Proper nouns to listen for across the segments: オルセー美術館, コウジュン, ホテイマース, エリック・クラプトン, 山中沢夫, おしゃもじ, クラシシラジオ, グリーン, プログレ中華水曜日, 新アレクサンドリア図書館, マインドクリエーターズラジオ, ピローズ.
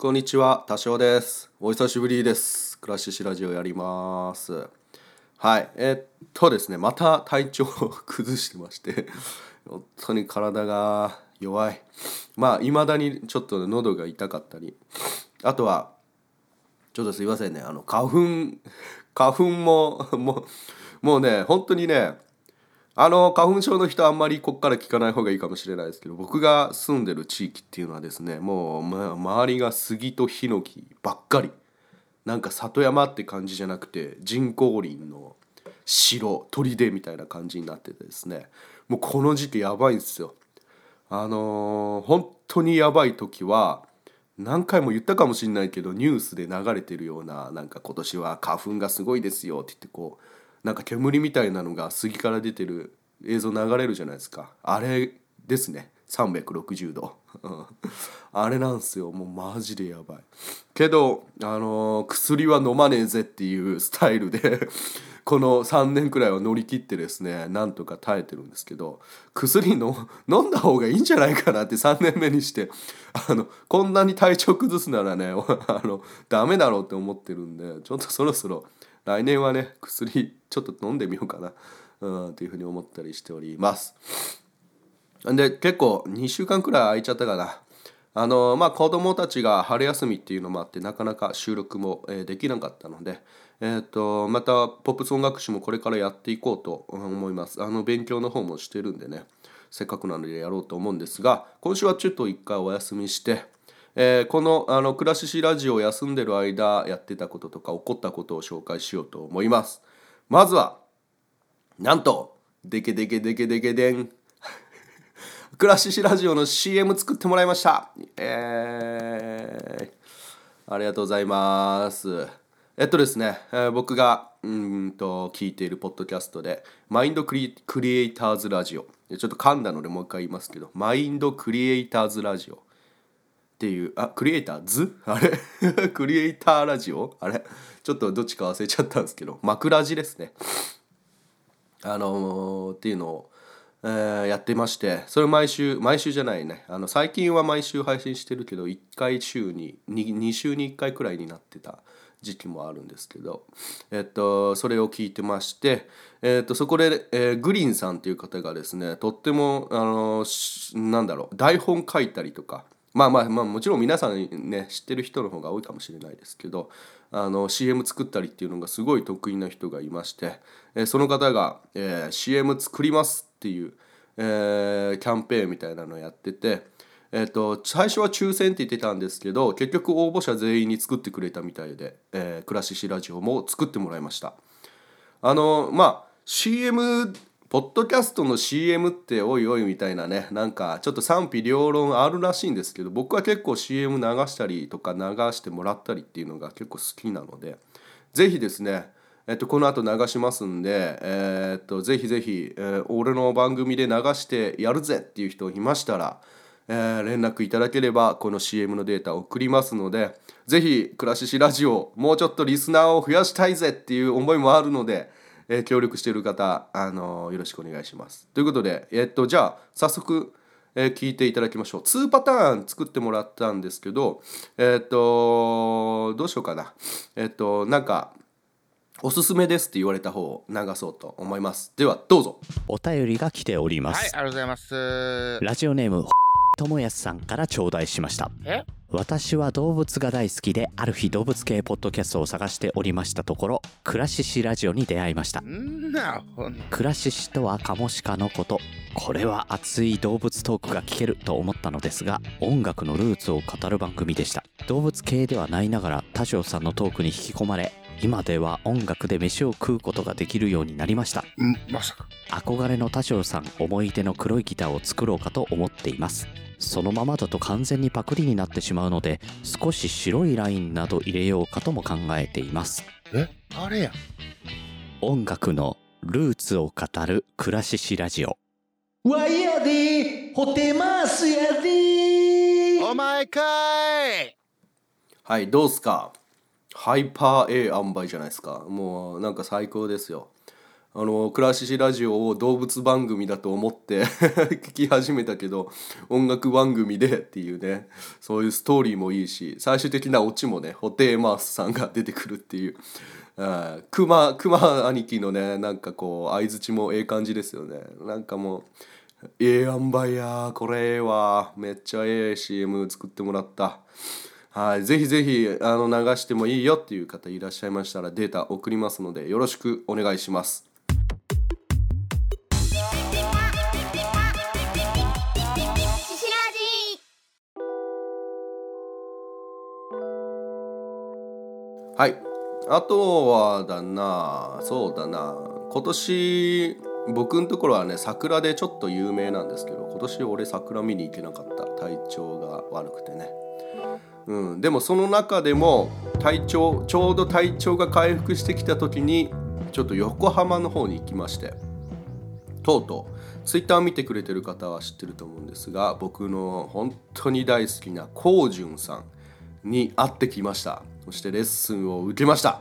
こんにちは、多少です。お久しぶりです。クラシシラジオやります。はい、ですね、また体調を崩してまして、本当に体が弱い。未だにちょっと喉が痛かったり、あとはちょっとすいませんね、花粉もうね、本当にね、花粉症の人あんまりこっから聞かない方がいいかもしれないですけど、僕が住んでる地域っていうのはですね、もう、周りが杉とヒノキばっかり、なんか里山って感じじゃなくて人工林の城砦みたいな感じになっててですね、もうこの時期やばいんですよ。本当にやばい時は、何回も言ったかもしれないけどニュースで流れてるような、なんか今年は花粉がすごいですよって言って、こうなんか煙みたいなのが杉から出てる映像流れるじゃないですか。あれですね、360度あれなんすよ。もうマジでやばいけど、薬は飲まねえぜっていうスタイルでこの3年くらいは乗り切ってですね、なんとか耐えてるんですけど、薬の飲んだ方がいいんじゃないかなって3年目にして、こんなに体調崩すならねダメだろうって思ってるんで、ちょっとそろそろ来年はね、薬ちょっと飲んでみようかな、っていうふうに思ったりしております。で、結構2週間くらい空いちゃったかな。子供たちが春休みっていうのもあって、なかなか収録も、できなかったので、またポップス音楽史もこれからやっていこうと思います。勉強の方もしてるんでね、せっかくなのでやろうと思うんですが、今週はちょっと一回お休みして、このクラシシラジオを休んでる間やってたこととか起こったことを紹介しようと思います。まずはなんとデケデンクラシシラジオの CM 作ってもらいました。ありがとうございます。ですね、僕が聞いているポッドキャストでマインドクリエイターズラジオ、ちょっと噛んだのでもう一回言いますけど、マインドクリエイターズラジオっていう、クリエイターズあれクリエイターラジオあれちょっとどっちか忘れちゃったんですけど、枕字ですね、っていうのを、やってまして、それ毎週じゃないね、最近は毎週配信してるけど、1回週に 2週に1回くらいになってた時期もあるんですけど、それを聞いてまして、そこで、グリーンさんっていう方がですね、とっても台本書いたりとか、もちろん皆さんね、知ってる人の方が多いかもしれないですけど、CM 作ったりっていうのがすごい得意な人がいまして、その方が、CM 作りますっていう、キャンペーンみたいなのをやってて、最初は抽選って言ってたんですけど、結局応募者全員に作ってくれたみたいで、クラシシラジオも作ってもらいました。CM、ポッドキャストの CM っておいおいみたいなね、なんかちょっと賛否両論あるらしいんですけど、僕は結構 CM 流したりとか流してもらったりっていうのが結構好きなので、ぜひですね、この後流しますんで、ぜひ、俺の番組で流してやるぜっていう人いましたら、連絡いただければこの CM のデータを送りますので、ぜひクラシシラジオもうちょっとリスナーを増やしたいぜっていう思いもあるので、協力している方、よろしくお願いします。ということで、じゃあ早速、聞いていただきましょう。2パターン作ってもらったんですけど、どうしようかな。なんかおすすめですって言われた方を流そうと思います。ではどうぞ。お便りが来ております。はい、ありがとうございます。ラジオネーム友康さんから頂戴しました。私は動物が大好きで、ある日動物系ポッドキャストを探しておりましたところ、クラシシラジオに出会いました。クラシシとはカモシカのこと。これは熱い動物トークが聞けると思ったのですが、音楽のルーツを語る番組でした。動物系ではないながら多少さんのトークに引き込まれ、今では音楽で飯を食うことができるようになりました。まさか憧れの多少さん思い出の黒いギターを作ろうかと思っています。そのままだと完全にパクリになってしまうので、少し白いラインなど入れようかとも考えています。あれや、音楽のルーツを語るクラシシラジオ。わいやでホテマースやでお前かい。はい、どうすか。ハイパー A 塩梅じゃないですか。もうなんか最高ですよ。クラシシラジオを動物番組だと思って聞き始めたけど、音楽番組でっていうね、そういうストーリーもいいし、最終的なオチもね、ホテイマースさんが出てくるっていう、熊兄貴のね、なんかこう相づちもええ感じですよね。なんかもうええあんばいや、これええわ、めっちゃええ CM 作ってもらった。はい、ぜひぜひ流してもいいよっていう方いらっしゃいましたら、データ送りますのでよろしくお願いします。はい、あとはだな、そうだな、今年僕のところはね、桜でちょっと有名なんですけど、今年俺桜見に行けなかった。体調が悪くてね、でもその中でもちょうど体調が回復してきた時にちょっと横浜の方に行きまして、とうとうツイッター見てくれてる方は知ってると思うんですが、僕の本当に大好きなコウジュンさんに会ってきました。そしてレッスンを受けました。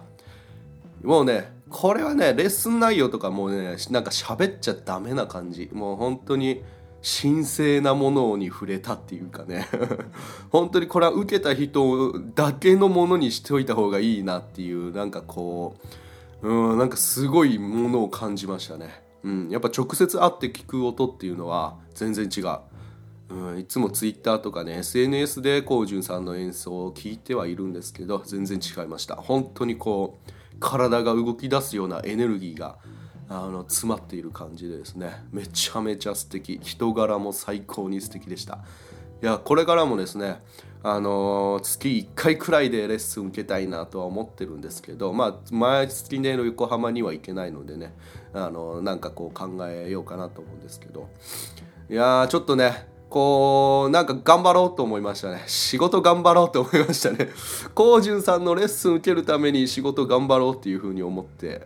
もうね、これはね、レッスン内容とかもうね、なんか喋っちゃダメな感じ、もう本当に神聖なものに触れたっていうかね本当にこれは受けた人だけのものにしておいた方がいいなっていう、なんかこう、なんかすごいものを感じましたね。やっぱ直接会って聞く音っていうのは全然違う。いつもツイッターとかね SNS でコウジュンさんの演奏を聞いてはいるんですけど、全然違いました。本当にこう体が動き出すようなエネルギーが詰まっている感じでですね、めちゃめちゃ素敵、人柄も最高に素敵でした。いや、これからもですね、月1回くらいでレッスン受けたいなとは思ってるんですけど、毎月ね横浜には行けないのでね、なんかこう考えようかなと思うんですけど、いやちょっとね、こうなんか頑張ろうと思いましたね。仕事頑張ろうと思いましたね。コウジュンさんのレッスン受けるために仕事頑張ろうっていう風に思って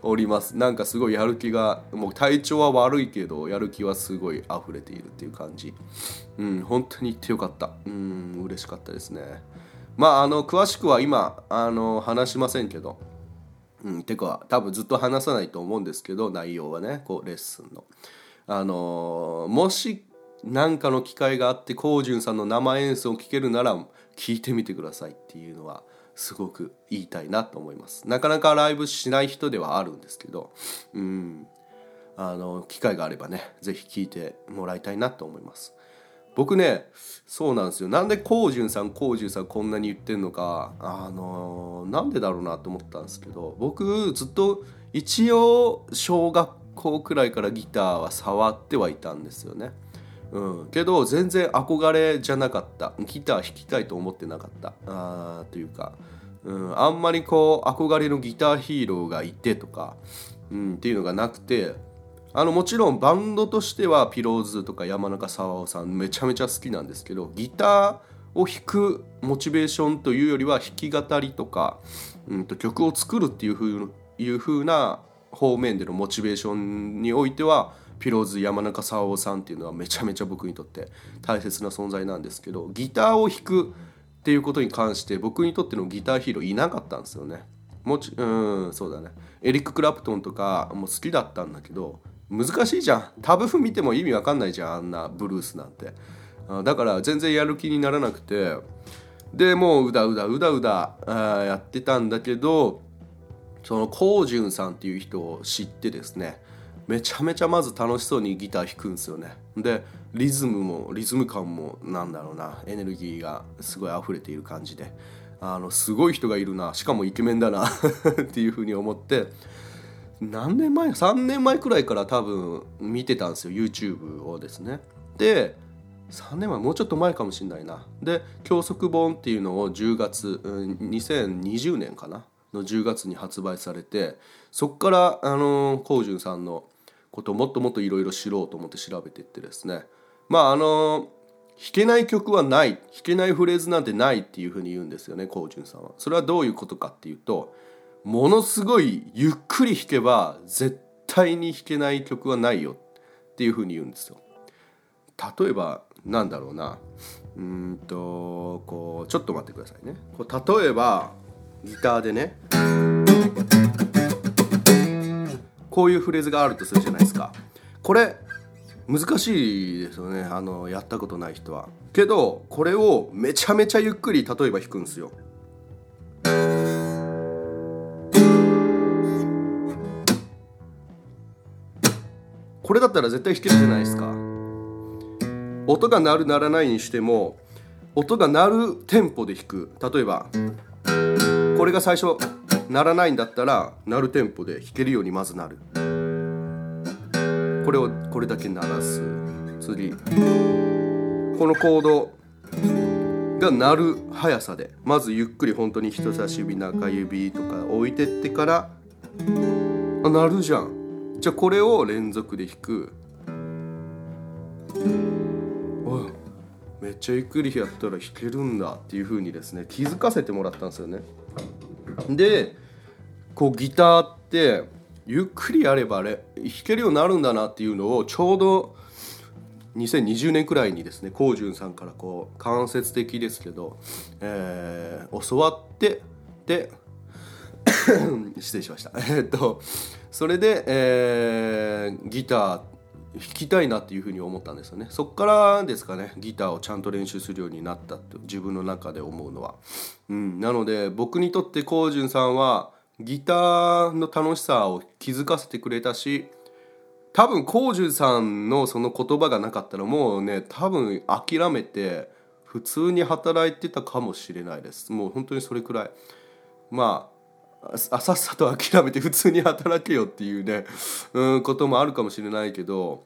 おります。なんかすごいやる気が、もう体調は悪いけどやる気はすごい溢れているっていう感じ。本当に行ってよかった。嬉しかったですね。詳しくは今話しませんけど、てか多分ずっと話さないと思うんですけど、内容はね、こうレッスンのもし何かの機会があってコウジュンさんの生演奏を聴けるなら聴いてみてくださいっていうのはすごく言いたいなと思います。なかなかライブしない人ではあるんですけど、機会があればね、ぜひ聴いてもらいたいなと思います。僕ね、そうなんですよ、なんでコウジュンさんこんなに言ってんのか、なんでだろうなと思ったんですけど、僕ずっと一応小学校くらいからギターは触ってはいたんですよね。けど全然憧れじゃなかった。ギター弾きたいと思ってなかったというか、あんまりこう憧れのギターヒーローがいてとか、っていうのがなくて、もちろんバンドとしてはピローズとか山中沢夫さんめちゃめちゃ好きなんですけど、ギターを弾くモチベーションというよりは弾き語りとか、曲を作るっていう風な方面でのモチベーションにおいては、ピローズ山中沢夫さんっていうのはめちゃめちゃ僕にとって大切な存在なんですけど、ギターを弾くっていうことに関して僕にとってのギターヒーローいなかったんですよね。そうだね、エリック・クラプトンとかも好きだったんだけど、難しいじゃん、タブ譜見ても意味わかんないじゃん、あんなブルースなんて。だから全然やる気にならなくて、でもううだうだやってたんだけど、そのコウジュンさんっていう人を知ってですね、めちゃめちゃまず楽しそうにギター弾くんですよね。でリズム感もなんだろうな、エネルギーがすごい溢れている感じで、すごい人がいるな、しかもイケメンだなっていうふうに思って、何年前 ?3 年前くらいから多分見てたんですよ、 YouTube をですね。で3年前もうちょっと前かもしれないな。で教則本っていうのを10月、2020年かなの10月に発売されて、そこからコウジュンさんのことをもっともっといろいろ知ろうと思って調べていってですね、弾けない曲はない、弾けないフレーズなんてないっていうふうに言うんですよね、コウジュンさんは。それはどういうことかっていうと、ものすごいゆっくり弾けば絶対に弾けない曲はないよっていうふうに言うんですよ。例えばなんだろうな、こうちょっと待ってくださいね。こう例えばギターでね、こういうフレーズがあるとするじゃないですか。これ難しいですよね、やったことない人は。けどこれをめちゃめちゃゆっくり例えば弾くんですよ。これだったら絶対弾けるじゃないですか。音が鳴る鳴らないにしても、音が鳴るテンポで弾く。例えばこれが最初鳴らないんだったら、鳴るテンポで弾けるようにまずなる。これをこれだけ鳴らす。次このコードが鳴る速さで、まずゆっくり本当に人差し指、中指とか置いてってから、あ、鳴るじゃん。じゃあこれを連続で弾く。おい、めっちゃゆっくりやったら弾けるんだっていう風にですね、気づかせてもらったんですよね。でこうギターってゆっくりやれば弾けるようになるんだなっていうのを、ちょうど2020年くらいにですね、こうじゅんさんからこう間接的ですけど、教わってで失礼しましたそれで、ギター弾きたいなっていうふうに思ったんですよね。そっからですかね、ギターをちゃんと練習するようになったと自分の中で思うのは、なので僕にとってこうじゅんさんはギターの楽しさを気づかせてくれたし、多分こうじゅんさんのその言葉がなかったら、もうね、多分諦めて普通に働いてたかもしれないです。もう本当にそれくらい、まあさっさと諦めて普通に働けよっていうね、こともあるかもしれないけど、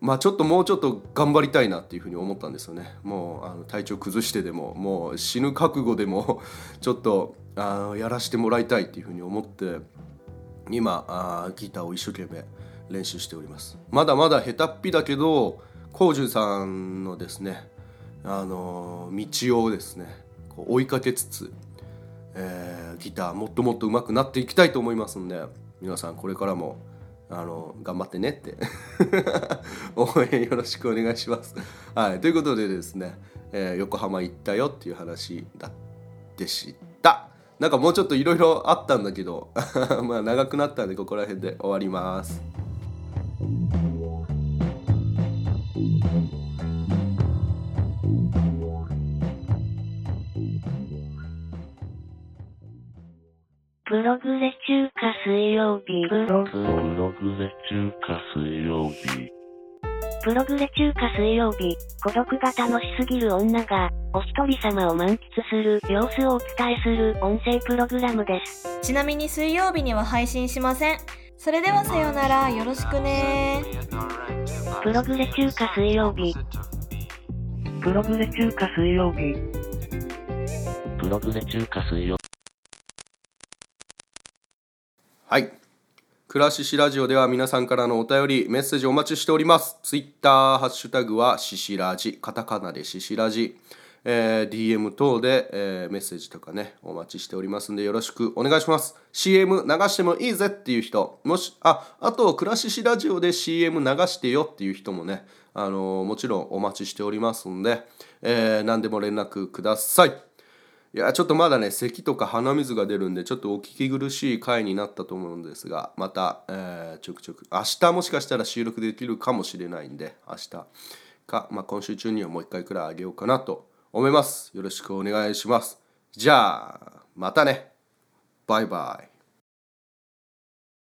まあちょっともうちょっと頑張りたいなっていうふうに思ったんですよね。もう体調崩してでも、もう死ぬ覚悟でもちょっとやらしてもらいたいっていうふうに思って、今ギターを一生懸命練習しております。まだまだ下手っぴだけど、こうじゅんさんのですね、道をですねこう追いかけつつ、ギターもっともっと上手くなっていきたいと思いますので、皆さんこれからも頑張ってねって応援よろしくお願いします、はい、ということでですね、横浜行ったよっていう話でした。なんかもうちょっといろいろあったんだけどまあ長くなったんでここら辺で終わります。ブログレ中華水曜日。ブログレ中華水曜日。孤独が楽しすぎる女がお一人様を満喫する様子をお伝えする音声プログラムです。ちなみに水曜日には配信しません。それではさよなら、よろしくね。ブログレ中華水曜日。ブログレ中華水曜日。ブログレ中華水曜日。はい、くらししラジオでは皆さんからのお便りメッセージお待ちしております。ツイッターハッシュタグはししらじ、カタカナでししらじ、DM 等で、メッセージとかねお待ちしておりますんで、よろしくお願いします。 CM 流してもいいぜっていう人、もしあとくらししラジオで CM 流してよっていう人もね、もちろんお待ちしておりますんで、何でも連絡ください。いや、ちょっとまだね、咳とか鼻水が出るんで、ちょっとお聞き苦しい回になったと思うんですが、また、ちょくちょく、明日もしかしたら収録できるかもしれないんで、明日か、まあ、今週中にはもう一回くらいあげようかなと思います。よろしくお願いします。じゃあ、またね。バイバイ。